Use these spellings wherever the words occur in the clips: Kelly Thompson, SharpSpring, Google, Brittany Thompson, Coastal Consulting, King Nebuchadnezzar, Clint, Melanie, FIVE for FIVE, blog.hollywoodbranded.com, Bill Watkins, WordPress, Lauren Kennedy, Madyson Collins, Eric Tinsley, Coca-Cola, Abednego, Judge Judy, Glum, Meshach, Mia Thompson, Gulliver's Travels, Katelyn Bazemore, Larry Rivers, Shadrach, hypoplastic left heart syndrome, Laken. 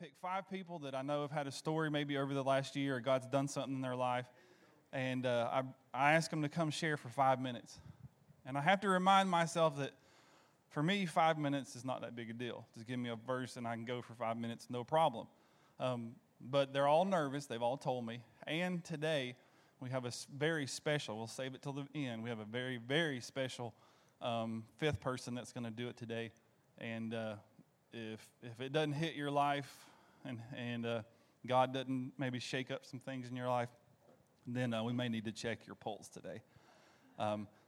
pick five people that I know have had a story maybe over the last year, or God's done something in their life, and I ask them to come share for 5 minutes. And I have to remind myself that for me, 5 minutes is not that big a deal. Just give me a verse and I can go for 5 minutes, no problem. But they're all nervous. They've all told me. And today we have a very special, we'll save it till the end, we have a very, very special fifth person that's going to do it today. And if it doesn't hit your life and God doesn't maybe shake up some things in your life, then we may need to check your pulse today.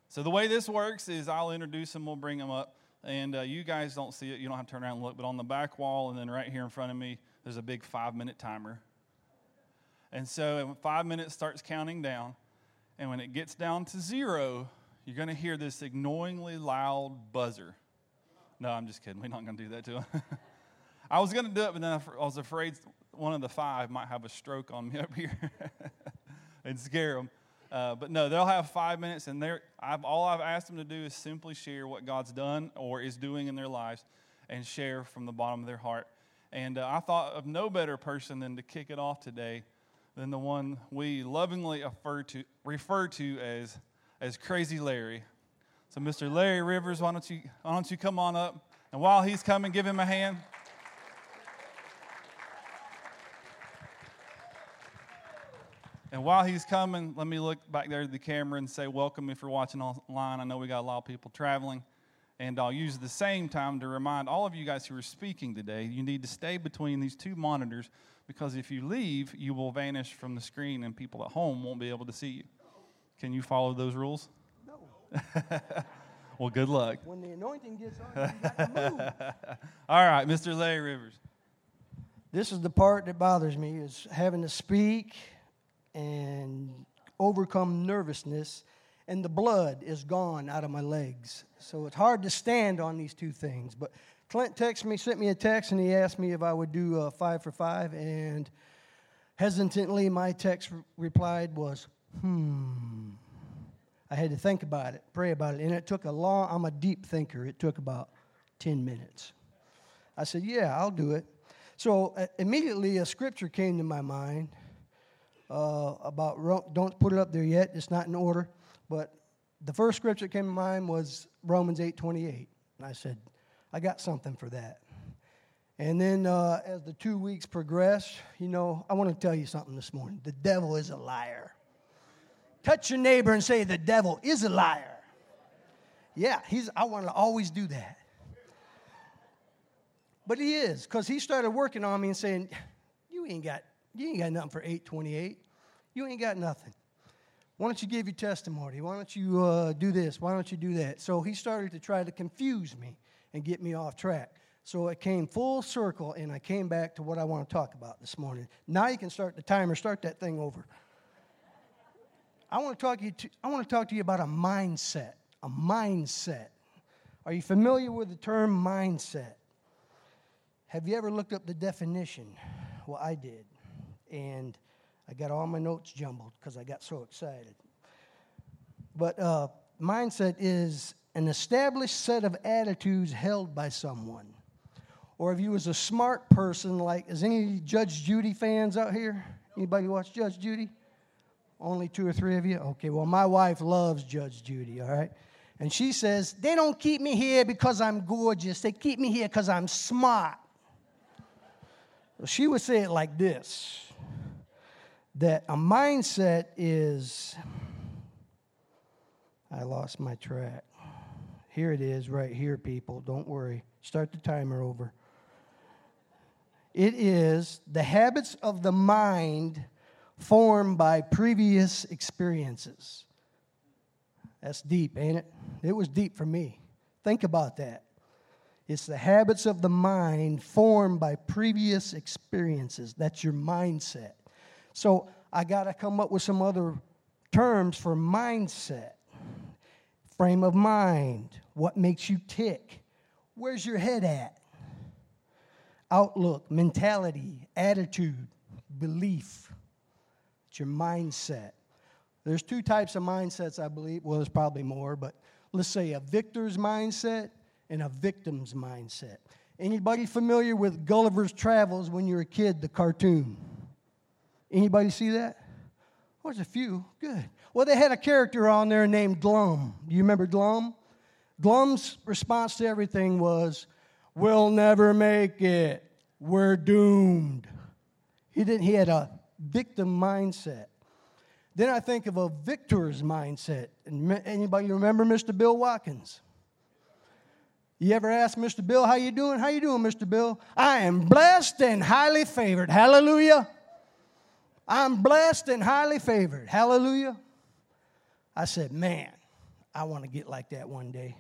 So the way this works is I'll introduce them, we'll bring them up. And you guys don't see it. You don't have to turn around and look. But on the back wall and then right here in front of me, there's a big 5-minute timer. And so when 5 minutes starts counting down, and when it gets down to zero, you're going to hear this annoyingly loud buzzer. No, I'm just kidding. We're not going to do that to him. I was going to do it, but then I was afraid one of the five might have a stroke on me up here and scare them. But no, they'll have 5 minutes, and all I've asked them to do is simply share what God's done or is doing in their lives and share from the bottom of their heart. And I thought of no better person than to kick it off today than the one we lovingly refer to as Crazy Larry. So Mr. Larry Rivers, why don't you come on up? And while he's coming, give him a hand. And while he's coming, let me look back there to the camera and say welcome if you're watching online. I know we got a lot of people traveling. And I'll use the same time to remind all of you guys who are speaking today, you need to stay between these two monitors, because if you leave, you will vanish from the screen and people at home won't be able to see you. Can you follow those rules? No. Well, good luck. When the anointing gets on, you got to move. All right, Mr. Larry Rivers. This is the part that bothers me, is having to speak and overcome nervousness, and the blood is gone out of my legs. So it's hard to stand on these two things. But Clint sent me a text, and he asked me if I would do 5 for 5, and hesitantly my text replied was, I had to think about it, pray about it, and it took I'm a deep thinker, it took about 10 minutes. I said, yeah, I'll do it. So immediately a scripture came to my mind, about don't put it up there yet, it's not in order, but the first scripture that came to mind was Romans 8:28, and I said, I got something for that. And then as the 2 weeks progressed, I want to tell you something this morning. The devil is a liar. Touch your neighbor and say, the devil is a liar. Yeah, I want to always do that. But he is, because he started working on me and saying, You ain't got nothing for 8:28. You ain't got nothing. Why don't you give your testimony? Why don't you do this? Why don't you do that? So he started to try to confuse me and get me off track. So it came full circle, and I came back to what I want to talk about this morning. Now you can start the timer. Start that thing over. I want to talk to you about a mindset. A mindset. Are you familiar with the term mindset? Have you ever looked up the definition? Well, I did. And I got all my notes jumbled because I got so excited. But mindset is an established set of attitudes held by someone. Or if you was a smart person, is any Judge Judy fans out here? Anybody watch Judge Judy? Only 2 or 3 of you? Okay, well, my wife loves Judge Judy, all right? And she says, they don't keep me here because I'm gorgeous. They keep me here because I'm smart. Well, she would say it like this, that a mindset is, I lost my track. Here it is right here, people. Don't worry. Start the timer over. It is the habits of the mind formed by previous experiences. That's deep, ain't it? It was deep for me. Think about that. It's the habits of the mind formed by previous experiences. That's your mindset. So I got to come up with some other terms for mindset. Frame of mind. What makes you tick? Where's your head at? Outlook, mentality, attitude, belief. It's your mindset. There's 2 types of mindsets, I believe. Well, there's probably more, but let's say a victor's mindset and a victim's mindset. Anybody familiar with Gulliver's Travels when you were a kid, the cartoon? Anybody see that? Oh, there's a few. Good. Well, they had a character on there named Glum. Do you remember Glum? Glum's response to everything was, "We'll never make it. We're doomed." He had a victim mindset. Then I think of a victor's mindset. Anybody remember Mr. Bill Watkins? You ever ask Mr. Bill, how you doing? How you doing, Mr. Bill? I am blessed and highly favored. Hallelujah. I'm blessed and highly favored. Hallelujah. I said, man, I want to get like that one day.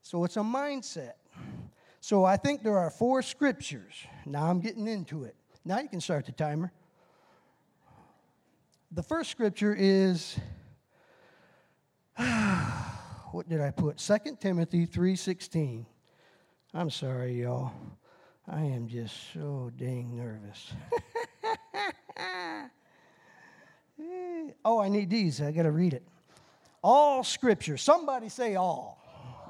So it's a mindset. So I think there are four scriptures. Now I'm getting into it. Now you can start the timer. The first scripture is... What did I put? 2 Timothy 3:16. I'm sorry, y'all. I am just so dang nervous. Oh, I need these. I got to read it. All scripture. Somebody say all.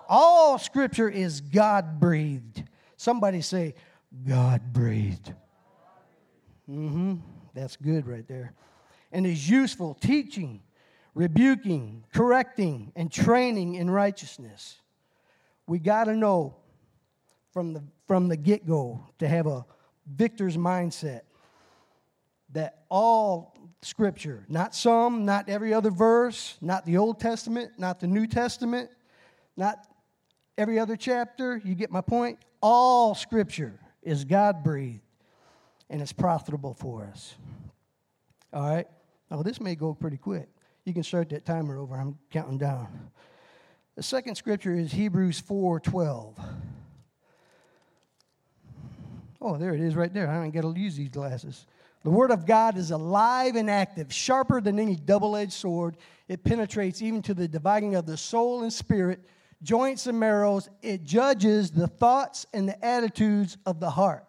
All scripture is God-breathed. Somebody say God-breathed. Mm-hmm. That's good right there. And is useful, teaching, rebuking, correcting, and training in righteousness. We got to know from the get-go to have a victor's mindset that all Scripture, not some, not every other verse, not the Old Testament, not the New Testament, not every other chapter, you get my point? All Scripture is God-breathed, and it's profitable for us. All right? Now, this may go pretty quick. You can start that timer over. I'm counting down. The second scripture is Hebrews 4:12. Oh, there it is right there. I ain't got to use these glasses. The word of God is alive and active, sharper than any double-edged sword. It penetrates even to the dividing of the soul and spirit, joints and marrows. It judges the thoughts and the attitudes of the heart.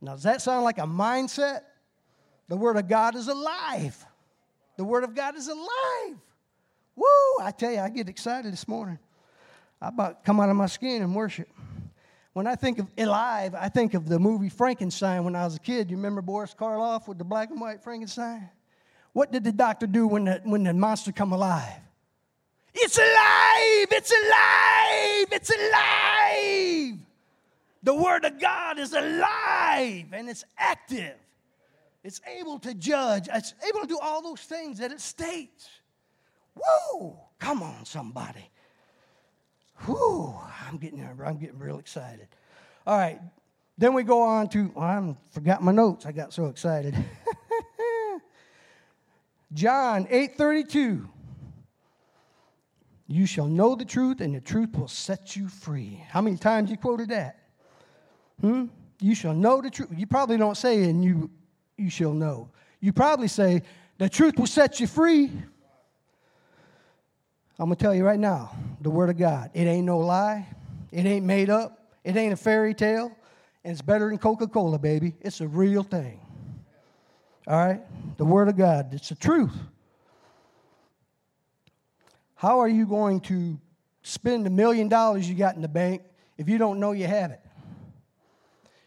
Now, does that sound like a mindset? The word of God is alive. The Word of God is alive. Woo! I tell you, I get excited this morning. I about come out of my skin and worship. When I think of alive, I think of the movie Frankenstein when I was a kid. You remember Boris Karloff with the black and white Frankenstein? What did the doctor do when the monster come alive? It's alive! It's alive! It's alive! The Word of God is alive and it's active. It's able to judge. It's able to do all those things that it states. Woo! Come on, somebody. Whoo! I'm getting real excited. All right. Then we go on to, I forgot my notes. I got so excited. John 8:32. You shall know the truth, and the truth will set you free. How many times you quoted that? You shall know the truth. You probably don't say, and you shall know. You probably say, the truth will set you free. I'm going to tell you right now, the Word of God, it ain't no lie. It ain't made up. It ain't a fairy tale. And it's better than Coca-Cola, baby. It's a real thing. All right? The Word of God, it's the truth. How are you going to spend $1 million you got in the bank if you don't know you have it?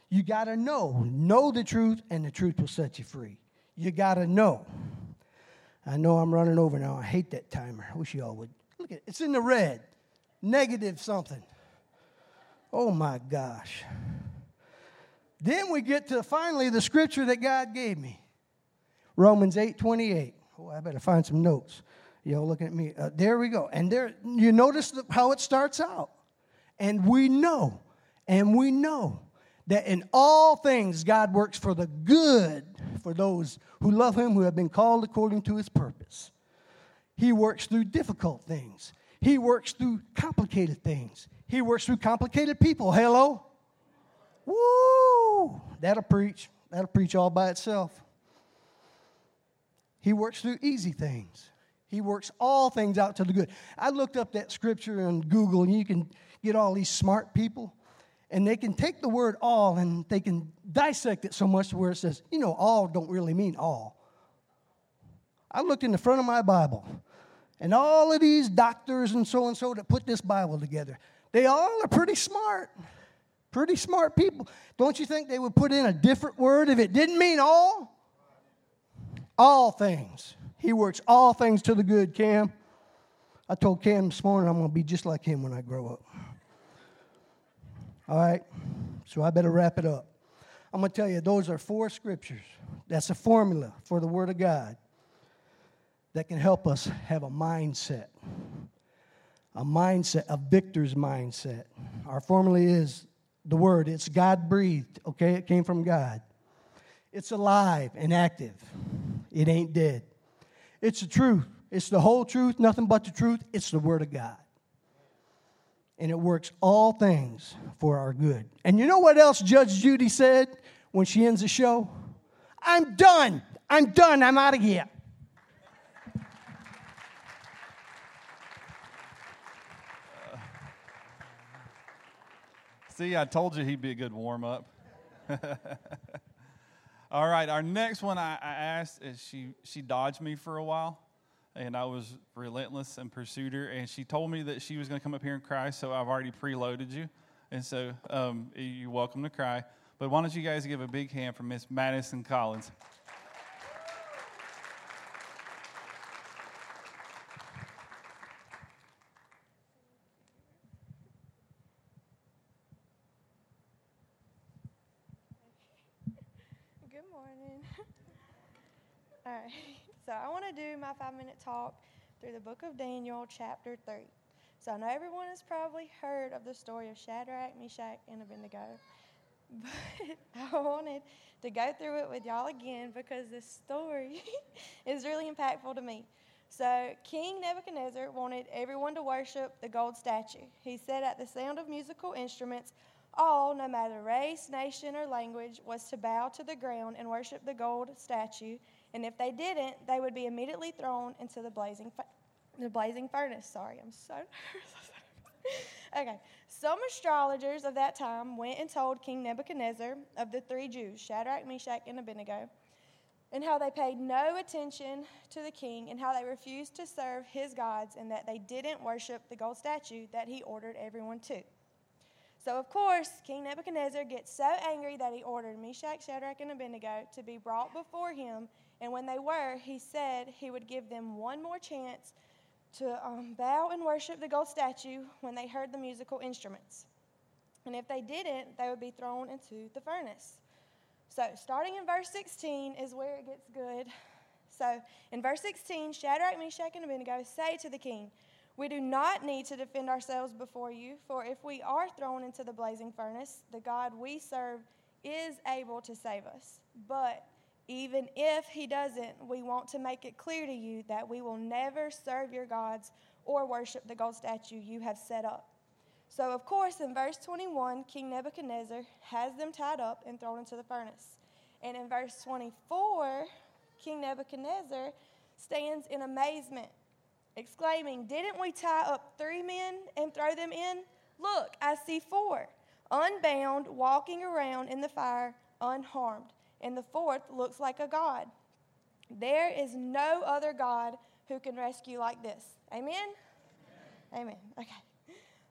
You got to know the truth, and the truth will set you free. You got to know. I know I'm running over now. I hate that timer. I wish you all would. Look at it. It's in the red. Negative something. Oh, my gosh. Then we get to finally the scripture that God gave me. Romans 8:28. Oh, I better find some notes. Y'all looking at me. There we go. And there, you notice how it starts out. And we know. That in all things God works for the good for those who love Him, who have been called according to His purpose. He works through difficult things. He works through complicated things. He works through complicated people. Hello? Woo! That'll preach. That'll preach all by itself. He works through easy things. He works all things out to the good. I looked up that scripture on Google, and you can get all these smart people. And they can take the word all and they can dissect it so much to where it says, all don't really mean all. I looked in the front of my Bible, and all of these doctors and so that put this Bible together, they all are pretty smart. Pretty smart people. Don't you think they would put in a different word if it didn't mean all? All things. He works all things to the good, Cam. I told Cam this morning I'm going to be just like him when I grow up. All right? So I better wrap it up. I'm going to tell you, those are four scriptures. That's a formula for the Word of God that can help us have a mindset, a victor's mindset. Our formula is the Word. It's God-breathed, okay? It came from God. It's alive and active. It ain't dead. It's the truth. It's the whole truth, nothing but the truth. It's the Word of God. And it works all things for our good. And you know what else Judge Judy said when she ends the show? I'm done. I'm done. I'm out of here. See, I told you he'd be a good warm-up. All right, our next one I asked is she dodged me for a while. And I was relentless and pursued her. And she told me that she was going to come up here and cry, so I've already preloaded you. And so you're welcome to cry. But why don't you guys give a big hand for Miss Madyson Collins. Good morning. All right. So I want to do my 5-minute talk through the book of Daniel, chapter 3. So I know everyone has probably heard of the story of Shadrach, Meshach, and Abednego, but I wanted to go through it with y'all again because this story is really impactful to me. So King Nebuchadnezzar wanted everyone to worship the gold statue. He said at the sound of musical instruments, all, no matter race, nation, or language, was to bow to the ground and worship the gold statue. And if they didn't, they would be immediately thrown into the blazing furnace. Sorry, I'm so nervous. Okay, some astrologers of that time went and told King Nebuchadnezzar of the three Jews, Shadrach, Meshach, and Abednego, and how they paid no attention to the king and how they refused to serve his gods and that they didn't worship the gold statue that he ordered everyone to. So, of course, King Nebuchadnezzar gets so angry that he ordered Meshach, Shadrach, and Abednego to be brought before him. And when they were, he said he would give them one more chance to bow and worship the gold statue when they heard the musical instruments. And if they didn't, they would be thrown into the furnace. So starting in verse 16 is where it gets good. So in verse 16, Shadrach, Meshach, and Abednego say to the king, we do not need to defend ourselves before you, for if we are thrown into the blazing furnace, the God we serve is able to save us. But even if he doesn't, we want to make it clear to you that we will never serve your gods or worship the gold statue you have set up. So, of course, in verse 21, King Nebuchadnezzar has them tied up and thrown into the furnace. And in verse 24, King Nebuchadnezzar stands in amazement, exclaiming, didn't we tie up 3 men and throw them in? Look, I see 4, unbound, walking around in the fire, unharmed. And the 4th looks like a god. There is no other God who can rescue like this. Amen? Amen. Okay.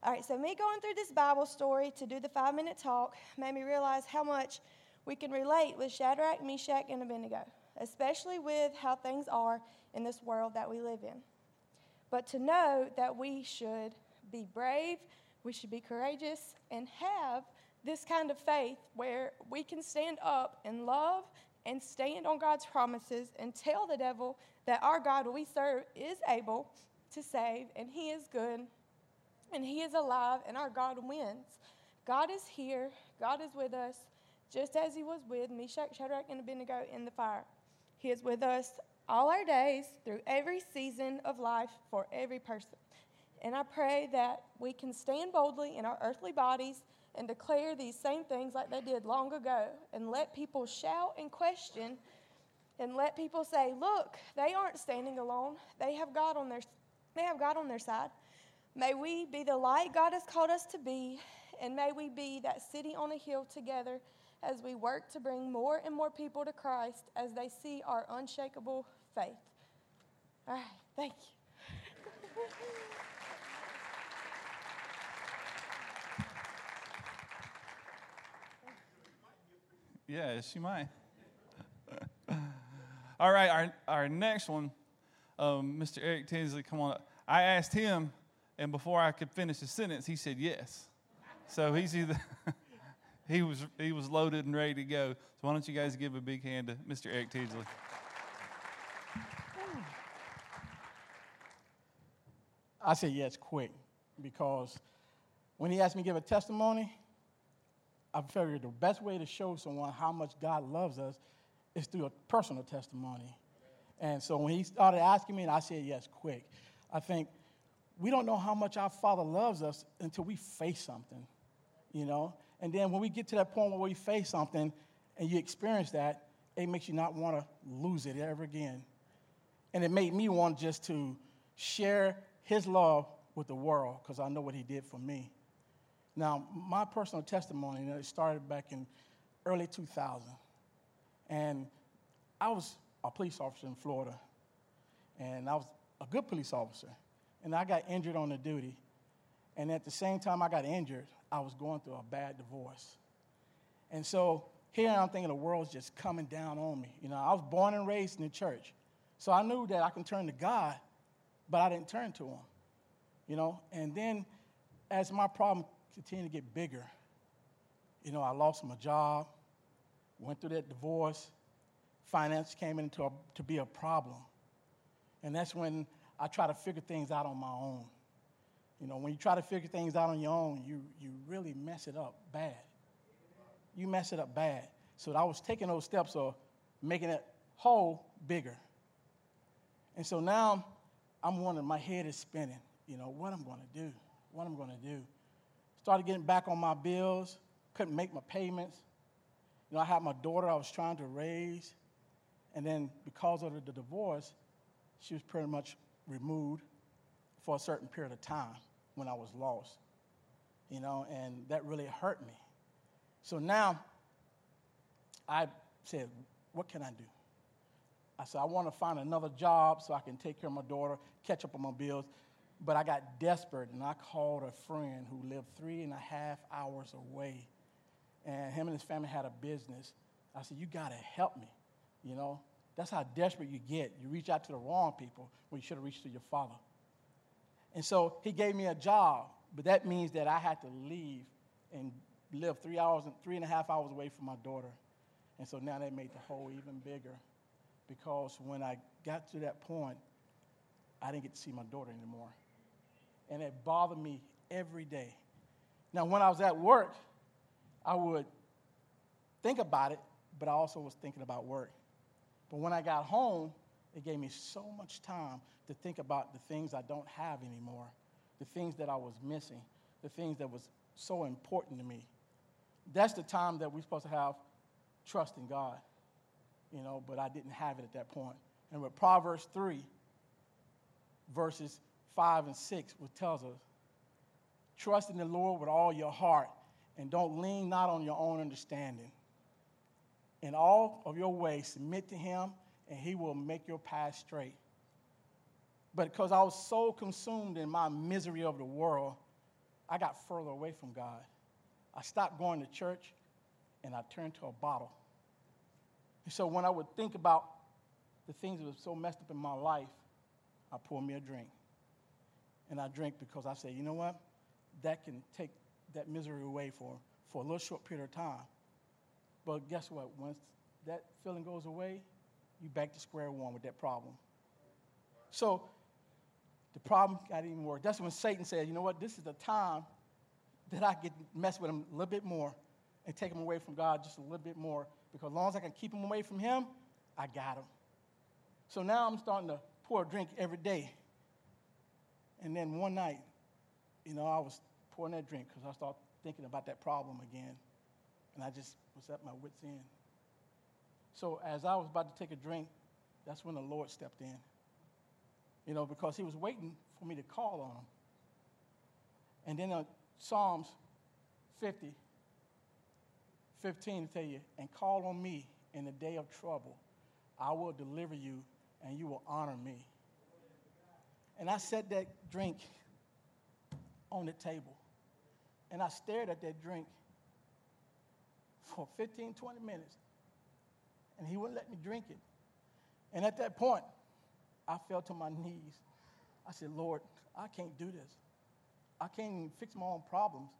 All right, so me going through this Bible story to do the 5-minute talk made me realize how much we can relate with Shadrach, Meshach, and Abednego, especially with how things are in this world that we live in. But to know that we should be brave, we should be courageous, and have this kind of faith where we can stand up and love and stand on God's promises and tell the devil that our God we serve is able to save, and he is good, and he is alive, and our God wins. God is here. God is with us, just as he was with Meshach, Shadrach, and Abednego in the fire. He is with us all our days, through every season of life, for every person. And I pray that we can stand boldly in our earthly bodies and declare these same things like they did long ago, and let people shout and question, and let people say, look, they aren't standing alone. They have God on their side. May we be the light God has called us to be, and may we be that city on a hill together as we work to bring more and more people to Christ as they see our unshakable faith. All right, thank you. Yes, you might. All right, our next one, Mr. Eric Tinsley, come on up. I asked him, and before I could finish the sentence, he said yes. So he's either he was loaded and ready to go. So why don't you guys give a big hand to Mr. Eric Tinsley? I said yes quick because when he asked me to give a testimony, I figured the best way to show someone how much God loves us is through a personal testimony. And so when he started asking me, and I said yes quick. I think we don't know how much our Father loves us until we face something, you know? And then when we get to that point where we face something and you experience that, it makes you not want to lose it ever again. And it made me want just to share his love with the world because I know what he did for me. Now, my personal testimony, it started back in early 2000. And I was a police officer in Florida. And I was a good police officer. And I got injured on the duty. And at the same time I got injured, I was going through a bad divorce. And so here I'm thinking the world's just coming down on me. You know, I was born and raised in the church. So I knew that I can turn to God, but I didn't turn to him, you know. And then as my problem continued to get bigger, you know, I lost my job, went through that divorce, finance came into to be a problem. And that's when I try to figure things out on my own. You know, when you try to figure things out on your own, you really mess it up bad. You mess it up bad. So I was taking those steps of making that hole bigger. And so now I'm wondering, my head is spinning, you know, what I'm going to do. Started getting back on my bills, couldn't make my payments. You know, I had my daughter I was trying to raise, and then because of the divorce, she was pretty much removed for a certain period of time when I was lost, you know, and that really hurt me. So now I said, what can I do? I said, I want to find another job so I can take care of my daughter, catch up on my bills. But I got desperate, and I called a friend who lived 3.5 hours away. And him and his family had a business. I said, you got to help me, you know. That's how desperate you get. You reach out to the wrong people when you should have reached to your Father. And so he gave me a job, but that means that I had to leave and live 3.5 hours away from my daughter. And so now that made the hole even bigger. Because when I got to that point, I didn't get to see my daughter anymore. And it bothered me every day. Now, when I was at work, I would think about it, but I also was thinking about work. But when I got home, it gave me so much time to think about the things I don't have anymore, the things that I was missing, the things that was so important to me. That's the time that we're supposed to have trust in God. You know, but I didn't have it at that point. And with Proverbs 3, verses 5 and 6, which tells us, trust in the Lord with all your heart, and don't lean not on your own understanding. In all of your ways, submit to him, and he will make your path straight. But because I was so consumed in my misery of the world, I got further away from God. I stopped going to church, and I turned to a bottle. So when I would think about the things that were so messed up in my life, I poured me a drink. And I drink because I say, you know what? That can take that misery away for a little short period of time. But guess what? Once that feeling goes away, you back to square one with that problem. So the problem got even worse. That's when Satan said, you know what? This is the time that I get mess with him a little bit more and take him away from God just a little bit more. Because as long as I can keep him away from him, I got him. So now I'm starting to pour a drink every day. And then one night, you know, I was pouring that drink because I started thinking about that problem again. And I just was at my wit's end. So as I was about to take a drink, that's when the Lord stepped in. You know, because he was waiting for me to call on him. And then Psalms 50:15 to tell you, and call on me in the day of trouble. I will deliver you, and you will honor me. And I set that drink on the table, and I stared at that drink for 15, 20 minutes, and he wouldn't let me drink it. And at that point, I fell to my knees. I said, Lord, I can't do this. I can't even fix my own problems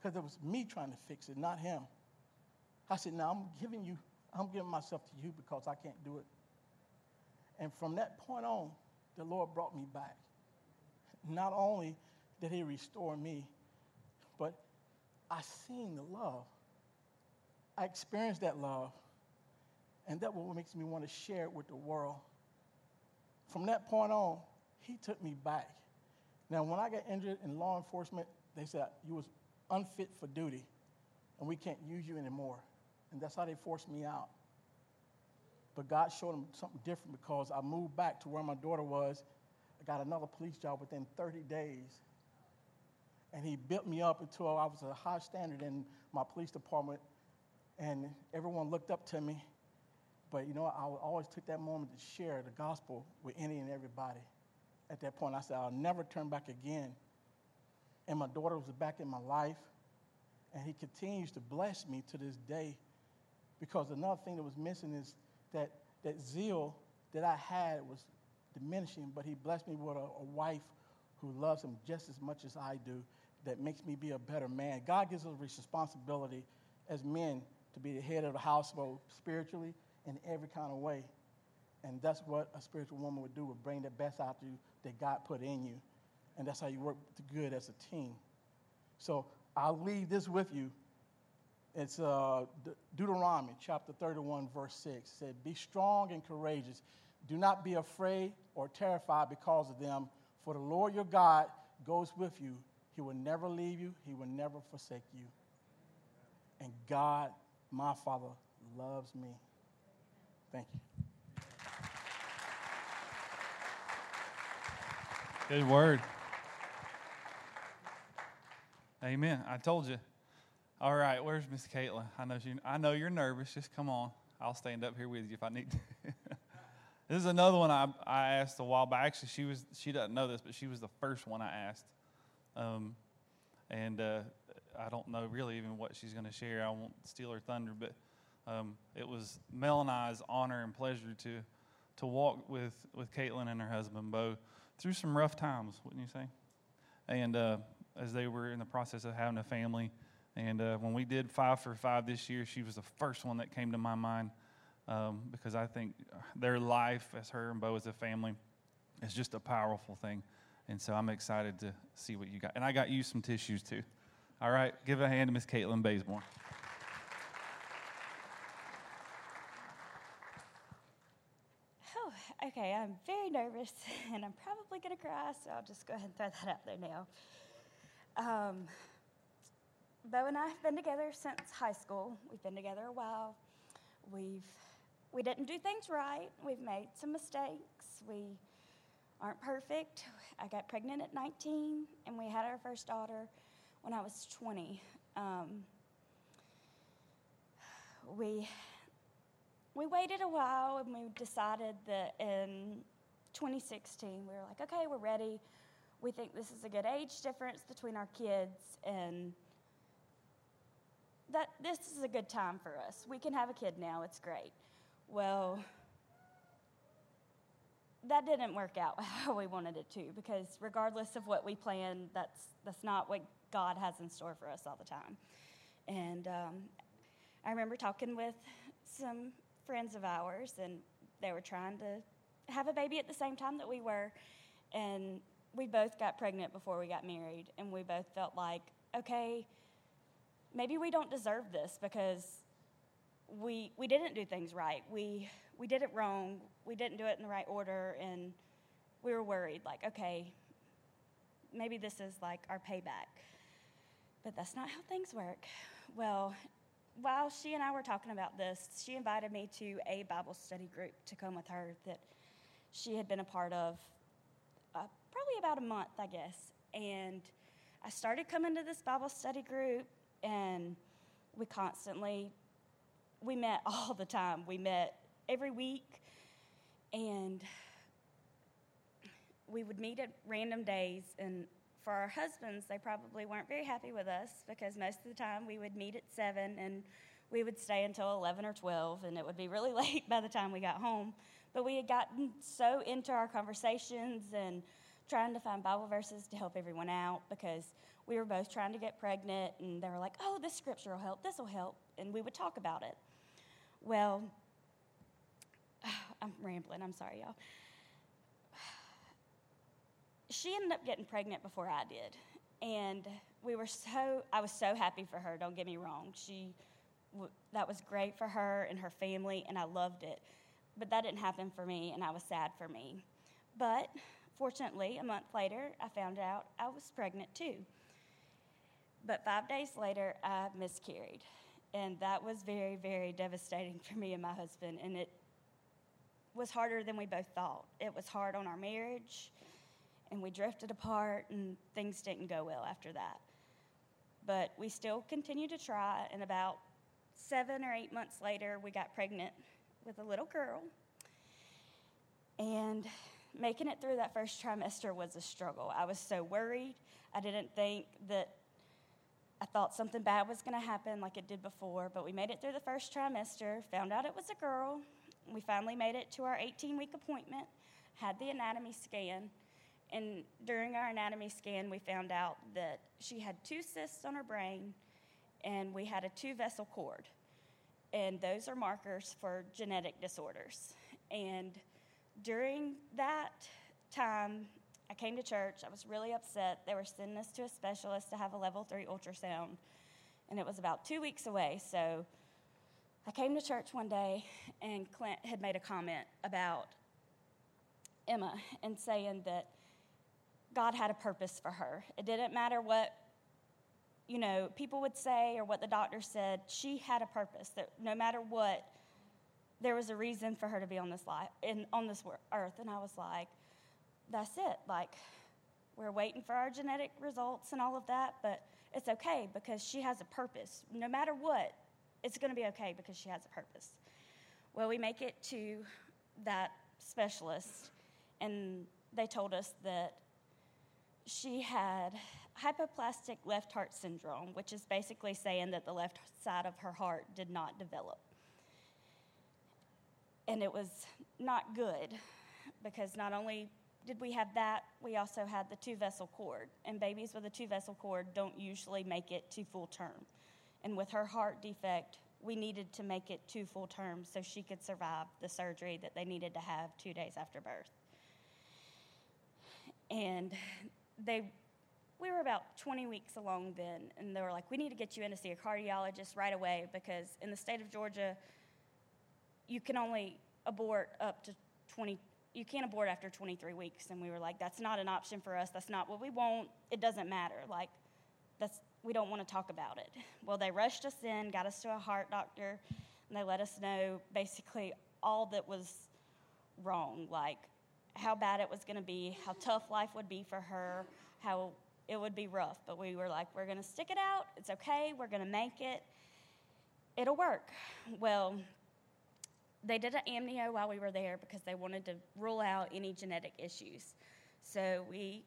because it was me trying to fix it, not him. I said, now I'm giving myself to you because I can't do it. And from that point on, the Lord brought me back. Not only did he restore me, but I seen the love. I experienced that love. And that's what makes me want to share it with the world. From that point on, he took me back. Now, when I got injured in law enforcement, they said, you was unfit for duty, and we can't use you anymore. And that's how they forced me out. But God showed them something different because I moved back to where my daughter was. I got another police job within 30 days. And he built me up until I was a high standard in my police department. And everyone looked up to me. But, you know, I always took that moment to share the gospel with any and everybody. At that point, I said, I'll never turn back again. And my daughter was back in my life. And he continues to bless me to this day. Because another thing that was missing is that zeal that I had was diminishing. But he blessed me with a wife who loves him just as much as I do. That makes me be a better man. God gives us responsibility as men to be the head of the household spiritually in every kind of way. And that's what a spiritual woman would do, would bring the best out of you that God put in you. And that's how you work good as a team. So I'll leave this with you. It's Deuteronomy chapter 31, verse 6. It said, be strong and courageous. Do not be afraid or terrified because of them, for the Lord your God goes with you. He will never leave you. He will never forsake you. And God, my Father, loves me. Thank you. Good word. Amen. I told you. All right, where's Miss Katelyn? I know you're nervous. Just come on. I'll stand up here with you if I need to. This is another one I asked a while back. Actually, she doesn't know this, but she was the first one I asked. I don't know really even what she's going to share. I won't steal her thunder, but it was Mel and I's honor and pleasure to walk with Katelyn and her husband, Beau, through some rough times, wouldn't you say? And as they were in the process of having a family, and when we did 5 for 5 this year, she was the first one that came to my mind because I think their life as her and Beau as a family is just a powerful thing. And so I'm excited to see what you got. And I got you some tissues too. All right, give a hand to Miss Katelyn Bazemore. Okay, I'm very nervous, and I'm probably going to cry, so I'll just go ahead and throw that out there now. Beau and I have been together since high school. We've been together a while. We didn't do things right. We've made some mistakes. We aren't perfect. I got pregnant at 19, and we had our first daughter when I was 20. We waited a while, and we decided that in 2016, we were like, okay, we're ready. We think this is a good age difference between our kids, and that this is a good time for us. We can have a kid now. It's great. Well, that didn't work out how we wanted it to, because regardless of what we planned, that's not what God has in store for us all the time. And I remember talking with some friends of ours, and they were trying to have a baby at the same time that we were, and we both got pregnant before we got married, and we both felt like, okay, maybe we don't deserve this because we didn't do things right. We did it wrong. We didn't do it in the right order, and we were worried, like, okay, maybe this is like our payback. But that's not how things work. Well, while she and I were talking about this, she invited me to a Bible study group to come with her that she had been a part of probably about a month, I guess. And I started coming to this Bible study group, and we met all the time. We met every week, and we would meet at random days. And for our husbands, they probably weren't very happy with us because most of the time we would meet at 7, and we would stay until 11 or 12, and it would be really late by the time we got home. But we had gotten so into our conversations and trying to find Bible verses to help everyone out, because we were both trying to get pregnant, and they were like, oh, this scripture will help, this will help, and we would talk about it. Well, I'm rambling, I'm sorry, y'all. She ended up getting pregnant before I did, and I was so happy for her, don't get me wrong. That was great for her and her family, and I loved it. But that didn't happen for me, and I was sad for me. But fortunately, a month later, I found out I was pregnant too. But 5 days later, I miscarried. And that was very, very devastating for me and my husband. And it was harder than we both thought. It was hard on our marriage, and we drifted apart, and things didn't go well after that. But we still continued to try, and about 7 or 8 months later, we got pregnant with a little girl. And making it through that first trimester was a struggle. I was so worried. I thought something bad was going to happen like it did before, but we made it through the first trimester, found out it was a girl. We finally made it to our 18-week appointment, had the anatomy scan, and during our anatomy scan, we found out that she had two cysts on her brain, and we had a two-vessel cord, and those are markers for genetic disorders. And during that time, I came to church. I was really upset. They were sending us to a specialist to have a level 3 ultrasound, and it was about 2 weeks away. So I came to church one day, and Clint had made a comment about Emma and saying that God had a purpose for her. It didn't matter what, people would say or what the doctor said. She had a purpose, that no matter what, there was a reason for her to be on this life and on this earth. And I was like, that's it. Like, we're waiting for our genetic results and all of that, but it's okay because she has a purpose. No matter what, it's going to be okay because she has a purpose. Well, we make it to that specialist, and they told us that she had hypoplastic left heart syndrome, which is basically saying that the left side of her heart did not develop. And it was not good, because not only did we have that, we also had the two-vessel cord. And babies with a two-vessel cord don't usually make it to full term. And with her heart defect, we needed to make it to full term so she could survive the surgery that they needed to have 2 days after birth. And we were about 20 weeks along then, and they were like, we need to get you in to see a cardiologist right away, because in the state of Georgia, you can only abort up to 20, you can't abort after 23 weeks. And we were like, that's not an option for us. That's not what we want. It doesn't matter. Like, we don't want to talk about it. Well, they rushed us in, got us to a heart doctor, and they let us know basically all that was wrong, like how bad it was going to be, how tough life would be for her, how it would be rough. But we were like, we're going to stick it out. It's okay. We're going to make it. It'll work. Well, they did an amnio while we were there because they wanted to rule out any genetic issues. So we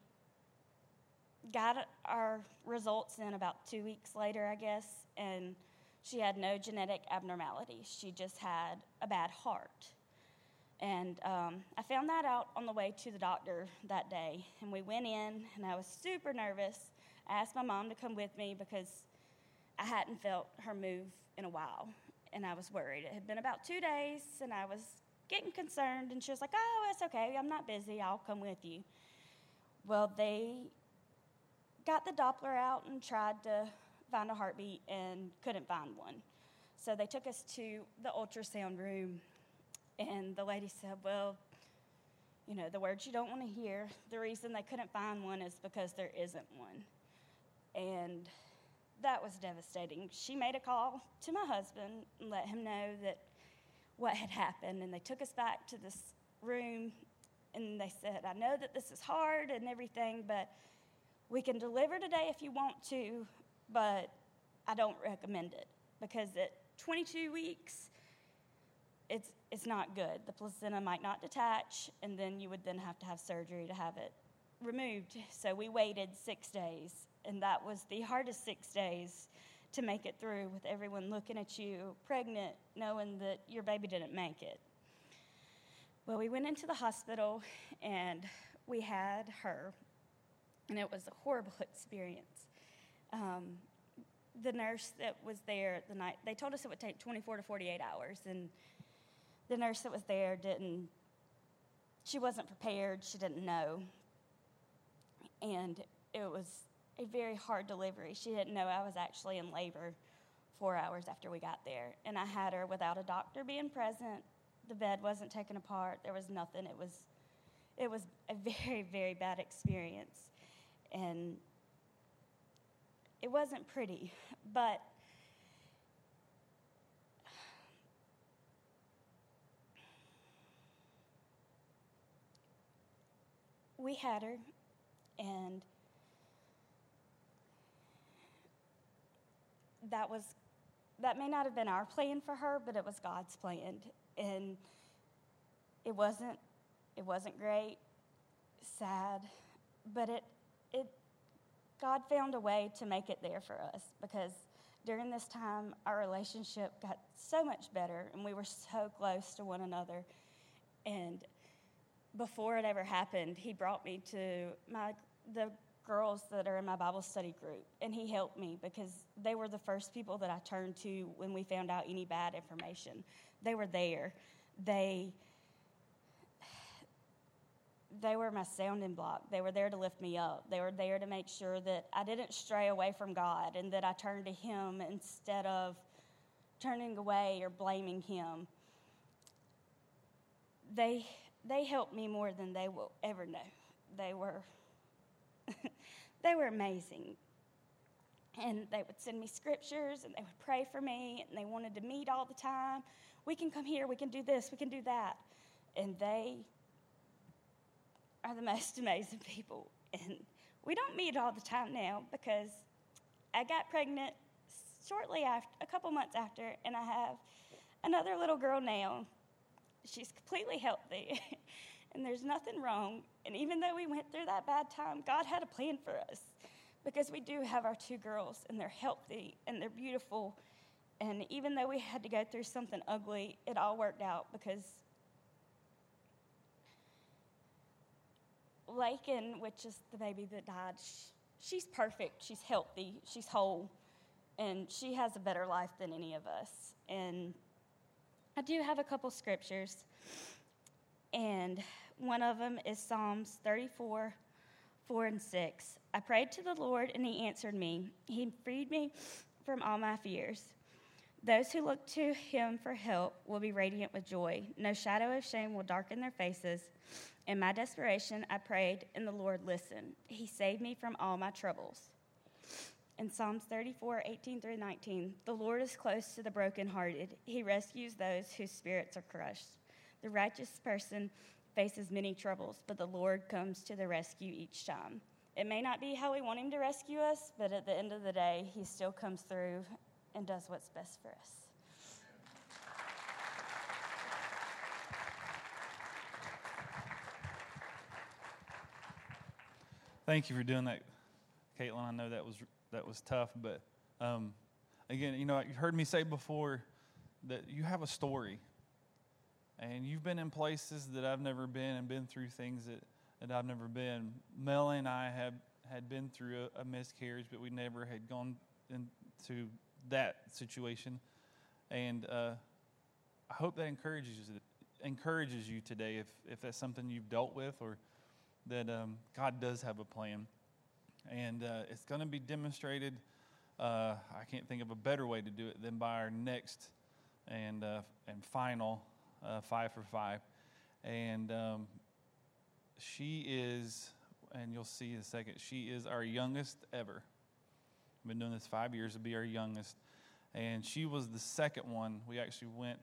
got our results in about 2 weeks later, I guess, and she had no genetic abnormalities. She just had a bad heart. And I found that out on the way to the doctor that day. And we went in, and I was super nervous. I asked my mom to come with me because I hadn't felt her move in a while, and I was worried. It had been about 2 days, and I was getting concerned, and she was like, oh, it's okay. I'm not busy. I'll come with you. Well, they got the Doppler out and tried to find a heartbeat and couldn't find one. So they took us to the ultrasound room, and the lady said, well, the words you don't want to hear, the reason they couldn't find one is because there isn't one. And that was devastating. She made a call to my husband and let him know that what had happened, and they took us back to this room, and they said, I know that this is hard and everything, but we can deliver today if you want to, but I don't recommend it, because at 22 weeks, it's not good. The placenta might not detach, and then you would then have to have surgery to have it removed. So we waited 6 days, and that was the hardest 6 days to make it through with everyone looking at you, pregnant, knowing that your baby didn't make it. Well, we went into the hospital, and we had her, and it was a horrible experience. The nurse that was there the night, they told us it would take 24 to 48 hours, and the nurse that was there she wasn't prepared, she didn't know, and it was a very hard delivery. She didn't know I was actually in labor 4 hours after we got there, and I had her without a doctor being present. The bed wasn't taken apart, there was nothing. It was a very, very bad experience, and it wasn't pretty, but we had her, and that may not have been our plan for her, but it was God's plan, and it wasn't great, sad, but God found a way to make it there for us, because during this time, our relationship got so much better, and we were so close to one another. And before it ever happened, he brought me to the girls that are in my Bible study group, and he helped me, because they were the first people that I turned to when we found out any bad information. They were there. They were my sounding block. They were there to lift me up. They were there to make sure that I didn't stray away from God, and that I turned to him instead of turning away or blaming him. They helped me more than they will ever know. They were amazing. And they would send me scriptures, and they would pray for me, and they wanted to meet all the time. We can come here, we can do this, we can do that. And they are the most amazing people, and we don't meet all the time now, because I got pregnant shortly after, a couple months after, and I have another little girl now. She's completely healthy, and there's nothing wrong, and even though we went through that bad time, God had a plan for us, because we do have our two girls, and they're healthy, and they're beautiful, and even though we had to go through something ugly, it all worked out, because Laken, which is the baby that died, she's perfect, she's healthy, she's whole, and she has a better life than any of us. And I do have a couple scriptures, and one of them is Psalms 34, 4 and 6. I prayed to the Lord, and he answered me. He freed me from all my fears. Those who look to him for help will be radiant with joy. No shadow of shame will darken their faces. In my desperation, I prayed, and the Lord listened. He saved me from all my troubles. In Psalms 34, 18 through 19, the Lord is close to the brokenhearted. He rescues those whose spirits are crushed. The righteous person faces many troubles, but the Lord comes to the rescue each time. It may not be how we want him to rescue us, but at the end of the day, he still comes through and does what's best for us. Thank you for doing that, Katelyn. I know that was tough, but again, you heard me say before that you have a story, and you've been in places that I've never been, and been through things that I've never been. Melanie and I had been through a miscarriage, but we never had gone into that situation, and I hope that encourages you today, if that's something you've dealt with, or that God does have a plan, and it's going to be demonstrated. I can't think of a better way to do it than by our next and final 5 for 5, and she is, and you'll see in a second, she is our youngest ever. Been doing this 5 years, to be our youngest, and she was the second one. We actually went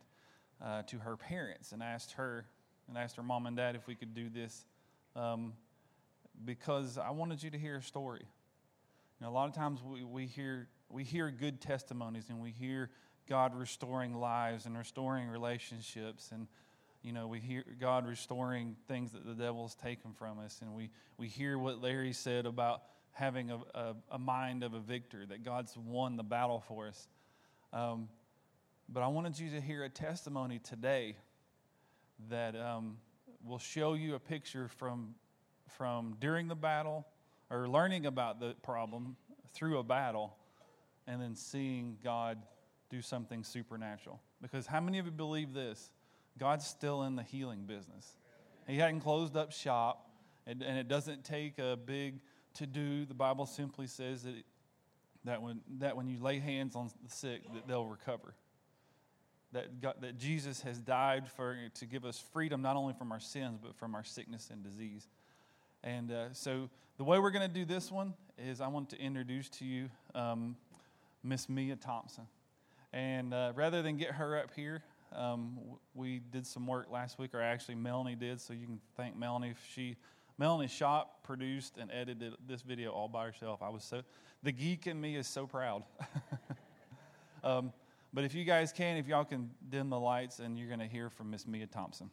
to her parents and asked her mom and dad if we could do this, because I wanted you to hear a story. A lot of times we hear good testimonies, and we hear God restoring lives and restoring relationships, and we hear God restoring things that the devil's taken from us, and we hear what Larry said about having a mind of a victor, that God's won the battle for us. But I wanted you to hear a testimony today that will show you a picture from during the battle, or learning about the problem through a battle, and then seeing God do something supernatural. Because how many of you believe this? God's still in the healing business. He hadn't closed up shop, and it doesn't take a big to-do. The Bible simply says that when you lay hands on the sick, that they'll recover. That Jesus has died to give us freedom, not only from our sins, but from our sickness and disease. And so the way we're going to do this one is I want to introduce to you Miss Mia Thompson. And rather than get her up here, we did some work last week, or actually Melanie did, so you can thank Melanie. Melanie shot, produced, and edited this video all by herself. The geek in me is so proud. But if y'all can dim the lights, and you're going to hear from Miss Mia Thompson.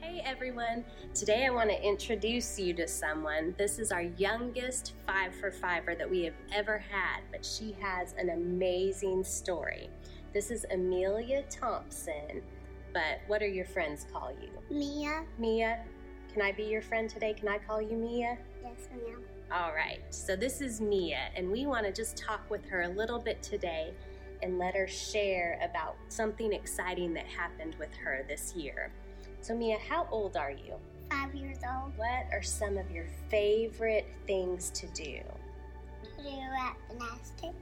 Hey everyone, today I want to introduce you to someone. This is our youngest 5 for 5er that we have ever had, but she has an amazing story. This is Amelia Thompson, but what are your friends call you? Mia. Mia, can I be your friend today? Can I call you Mia? Yes, ma'am. All right, so this is Mia, and we want to just talk with her a little bit today and let her share about something exciting that happened with her this year. So Mia, how old are you? 5 years old. What are some of your favorite things to do? I do at gymnastics.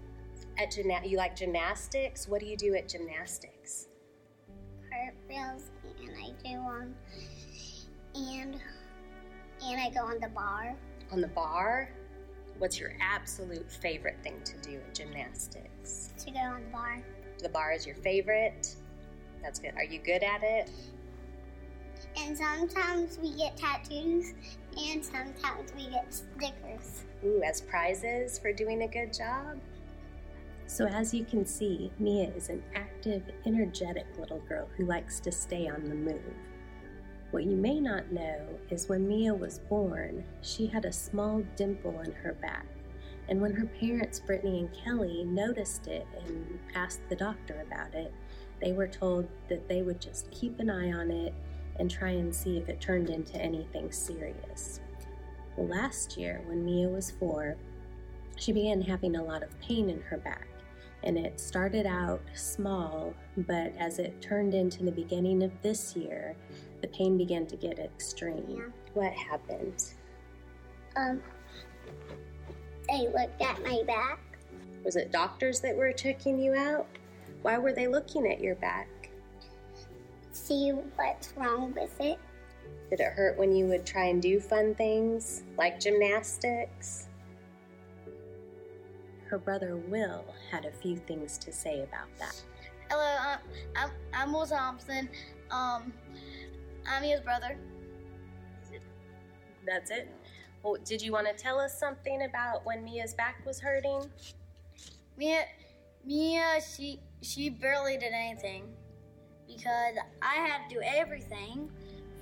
You like gymnastics? What do you do at gymnastics? Cartwheels, and I do them, and I go on the bar. On the bar? What's your absolute favorite thing to do at gymnastics? To go on the bar. The bar is your favorite? That's good. Are you good at it? And sometimes we get tattoos, and sometimes we get stickers. Ooh, as prizes for doing a good job. So as you can see, Mia is an active, energetic little girl who likes to stay on the move. What you may not know is when Mia was born, she had a small dimple in her back. And when her parents, Brittany and Kelly, noticed it and asked the doctor about it, they were told that they would just keep an eye on it and try and see if it turned into anything serious. Last year, when Mia was 4, she began having a lot of pain in her back, and it started out small, but as it turned into the beginning of this year, the pain began to get extreme. Yeah. What happened? They looked at my back. Was it doctors that were checking you out? Why were they looking at your back? See what's wrong with it. Did it hurt when you would try and do fun things, like gymnastics? Her brother Will had a few things to say about that. Hello, I'm Will Thompson. I'm his brother. That's it? Well, did you want to tell us something about when Mia's back was hurting? Mia, she barely did anything, because I had to do everything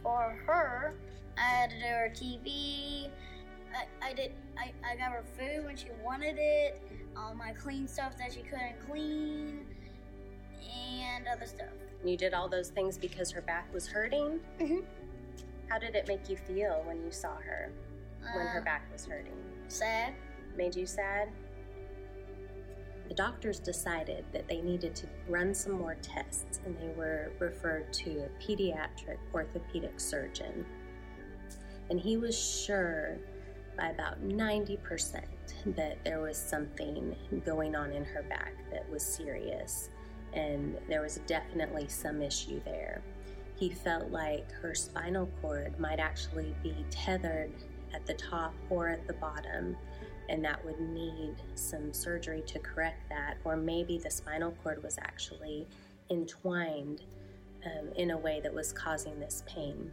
for her. I had to do her TV. I got her food when she wanted it. I cleaned stuff that she couldn't clean, and other stuff. You did all those things because her back was hurting? Mm-hmm. How did it make you feel when you saw her, when her back was hurting? Sad. Made you sad? The doctors decided that they needed to run some more tests, and they were referred to a pediatric orthopedic surgeon. And he was sure by about 90% that there was something going on in her back that was serious, and there was definitely some issue there. He felt like her spinal cord might actually be tethered at the top or at the bottom, and that would need some surgery to correct that, or maybe the spinal cord was actually entwined in a way that was causing this pain.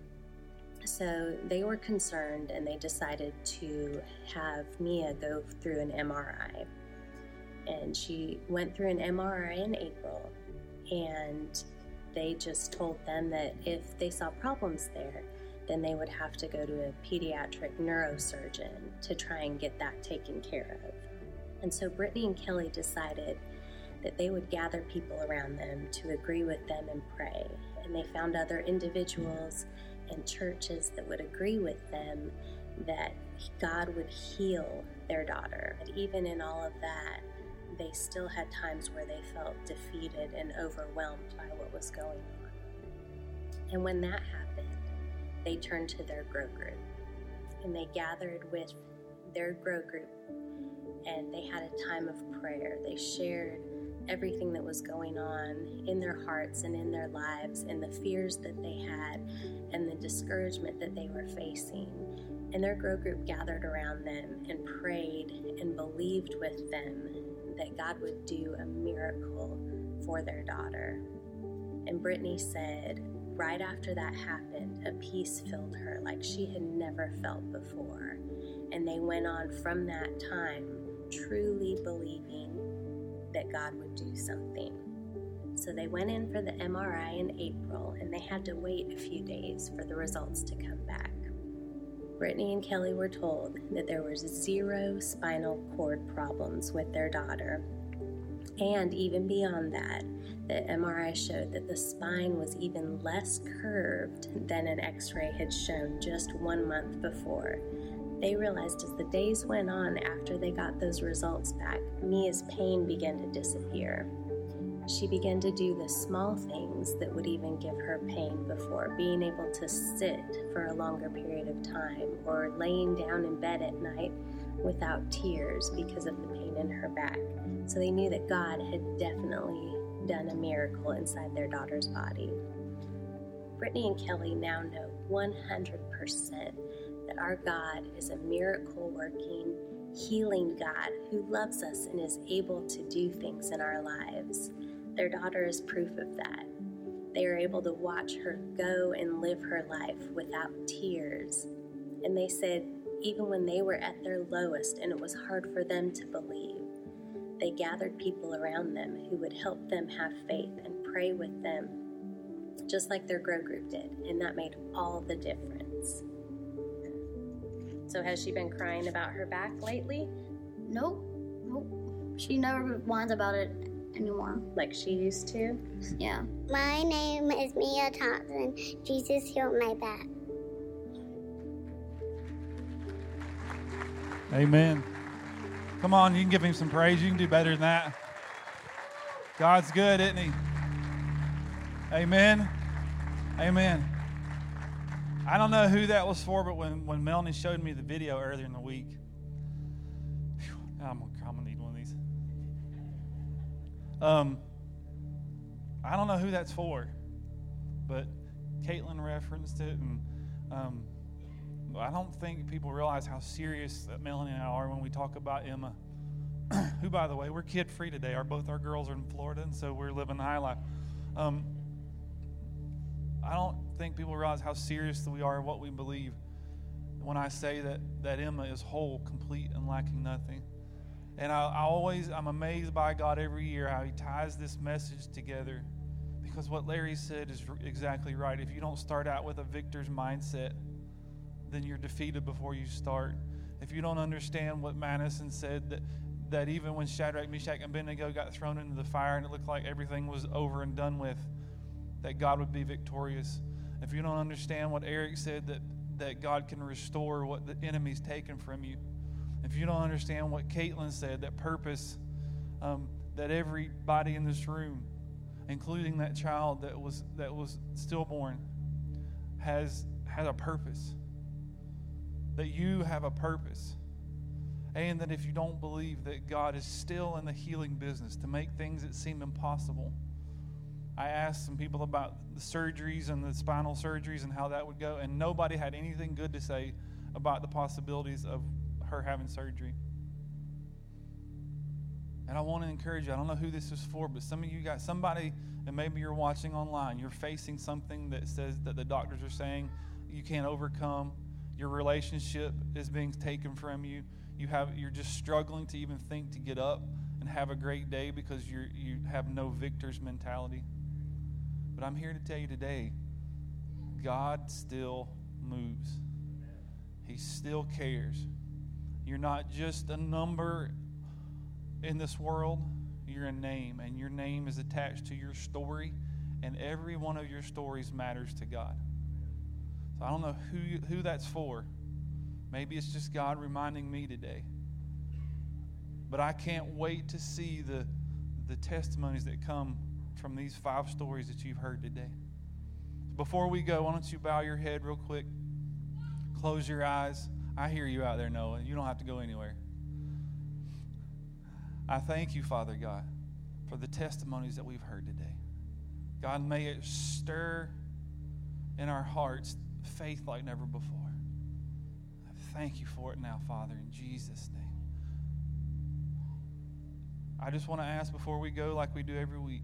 So they were concerned, and they decided to have Mia go through an MRI. And she went through an MRI in April, and they just told them that if they saw problems there, then they would have to go to a pediatric neurosurgeon to try and get that taken care of. And so Brittany and Kelly decided that they would gather people around them to agree with them and pray. And they found other individuals and churches that would agree with them that God would heal their daughter. But even in all of that, they still had times where they felt defeated and overwhelmed by what was going on. And when that happened, they turned to their grow group, and they gathered with their grow group, and they had a time of prayer. They shared everything that was going on in their hearts and in their lives, and the fears that they had and the discouragement that they were facing. And their grow group gathered around them and prayed and believed with them that God would do a miracle for their daughter. And Brittany said, right after that happened, a peace filled her like she had never felt before. And they went on from that time truly believing that God would do something. So they went in for the MRI in April, and they had to wait a few days for the results to come back. Brittany and Kelly were told that there was zero spinal cord problems with their daughter. And even beyond that, the MRI showed that the spine was even less curved than an x-ray had shown just 1 month before. They realized as the days went on after they got those results back, Mia's pain began to disappear. She began to do the small things that would even give her pain before, being able to sit for a longer period of time or laying down in bed at night without tears because of the pain in her back. So they knew that God had definitely done a miracle inside their daughter's body. Brittany and Kelly now know 100% that our God is a miracle-working, healing God who loves us and is able to do things in our lives. Their daughter is proof of that. They are able to watch her go and live her life without tears. And they said even when they were at their lowest and it was hard for them to believe, they gathered people around them who would help them have faith and pray with them, just like their grow group did, and that made all the difference. So has she been crying about her back lately? Nope. She never whines about it anymore. Like she used to? Yeah. My name is Mia Thompson. Jesus healed my back. Amen. Come on, you can give him some praise. You can do better than that. God's good, isn't he? Amen. Amen. I don't know who that was for, but when Melanie showed me the video earlier in the week, whew, I'm gonna need one of these. I don't know who that's for, but Katelyn referenced it, and I don't think people realize how serious that Melanie and I are when we talk about Emma, who, by the way, we're kid-free today. Both our girls are in Florida, and so we're living the high life. I don't think people realize how serious we are and what we believe when I say that Emma is whole, complete, and lacking nothing. And I'm amazed by God every year how he ties this message together, because what Larry said is exactly right. If you don't start out with a victor's mindset, then you're defeated before you start. If you don't understand what Madyson said, that even when Shadrach, Meshach, and Abednego got thrown into the fire and it looked like everything was over and done with, that God would be victorious. If you don't understand what Eric said, that God can restore what the enemy's taken from you. If you don't understand what Katelyn said, that purpose, that everybody in this room, including that child that was stillborn, has a purpose. That you have a purpose, and that if you don't believe that God is still in the healing business to make things that seem impossible. I asked some people about the surgeries and the spinal surgeries and how that would go, and nobody had anything good to say about the possibilities of her having surgery. And I want to encourage you, I don't know who this is for, but some of you guys, somebody, and maybe you're watching online, you're facing something that says that the doctors are saying you can't overcome. Your relationship is being taken from you. You're just struggling to even think to get up and have a great day because you have no victor's mentality. But I'm here to tell you today, God still moves. He still cares. You're not just a number in this world. You're a name, and your name is attached to your story, and every one of your stories matters to God. So I don't know who that's for. Maybe it's just God reminding me today. But I can't wait to see the testimonies that come from these 5 stories that you've heard today. Before we go, why don't you bow your head real quick? Close your eyes. I hear you out there, Noah. You don't have to go anywhere. I thank you, Father God, for the testimonies that we've heard today. God, may it stir in our hearts faith like never before. I thank you for it now, Father, in Jesus' name. I just want to ask before we go, like we do every week,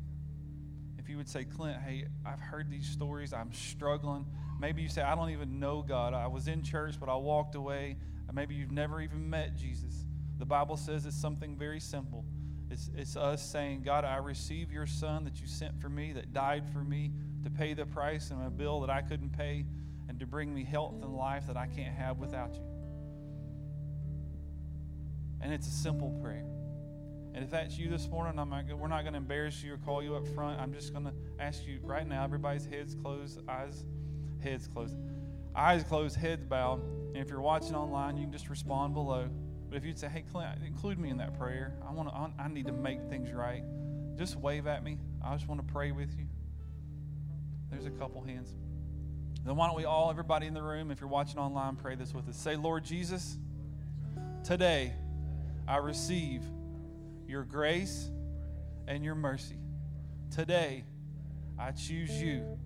if you would say, Clint, hey, I've heard these stories. I'm struggling. Maybe you say, I don't even know God. I was in church, but I walked away. Maybe you've never even met Jesus. The Bible says it's something very simple. It's us saying, God, I receive your son that you sent for me, that died for me to pay the price and a bill that I couldn't pay and to bring me health and life that I can't have without you. And it's a simple prayer. And if that's you this morning, we're not going to embarrass you or call you up front. I'm just going to ask you right now, everybody's eyes closed, heads bowed. And if you're watching online, you can just respond below. But if you'd say, hey, Clint, include me in that prayer. I need to make things right. Just wave at me. I just want to pray with you. There's a couple hands. Then why don't we all, everybody in the room, if you're watching online, pray this with us. Say, Lord Jesus, today I receive your grace and your mercy. Today I choose you.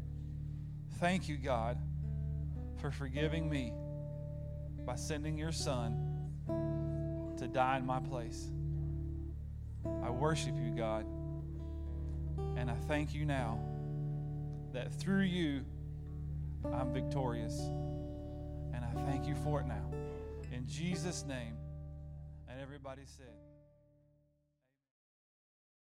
Thank you, God, for forgiving me by sending your son to die in my place. I worship you, God, and I thank you now that through you I'm victorious, and I thank you for it now. In Jesus' name, and everybody said.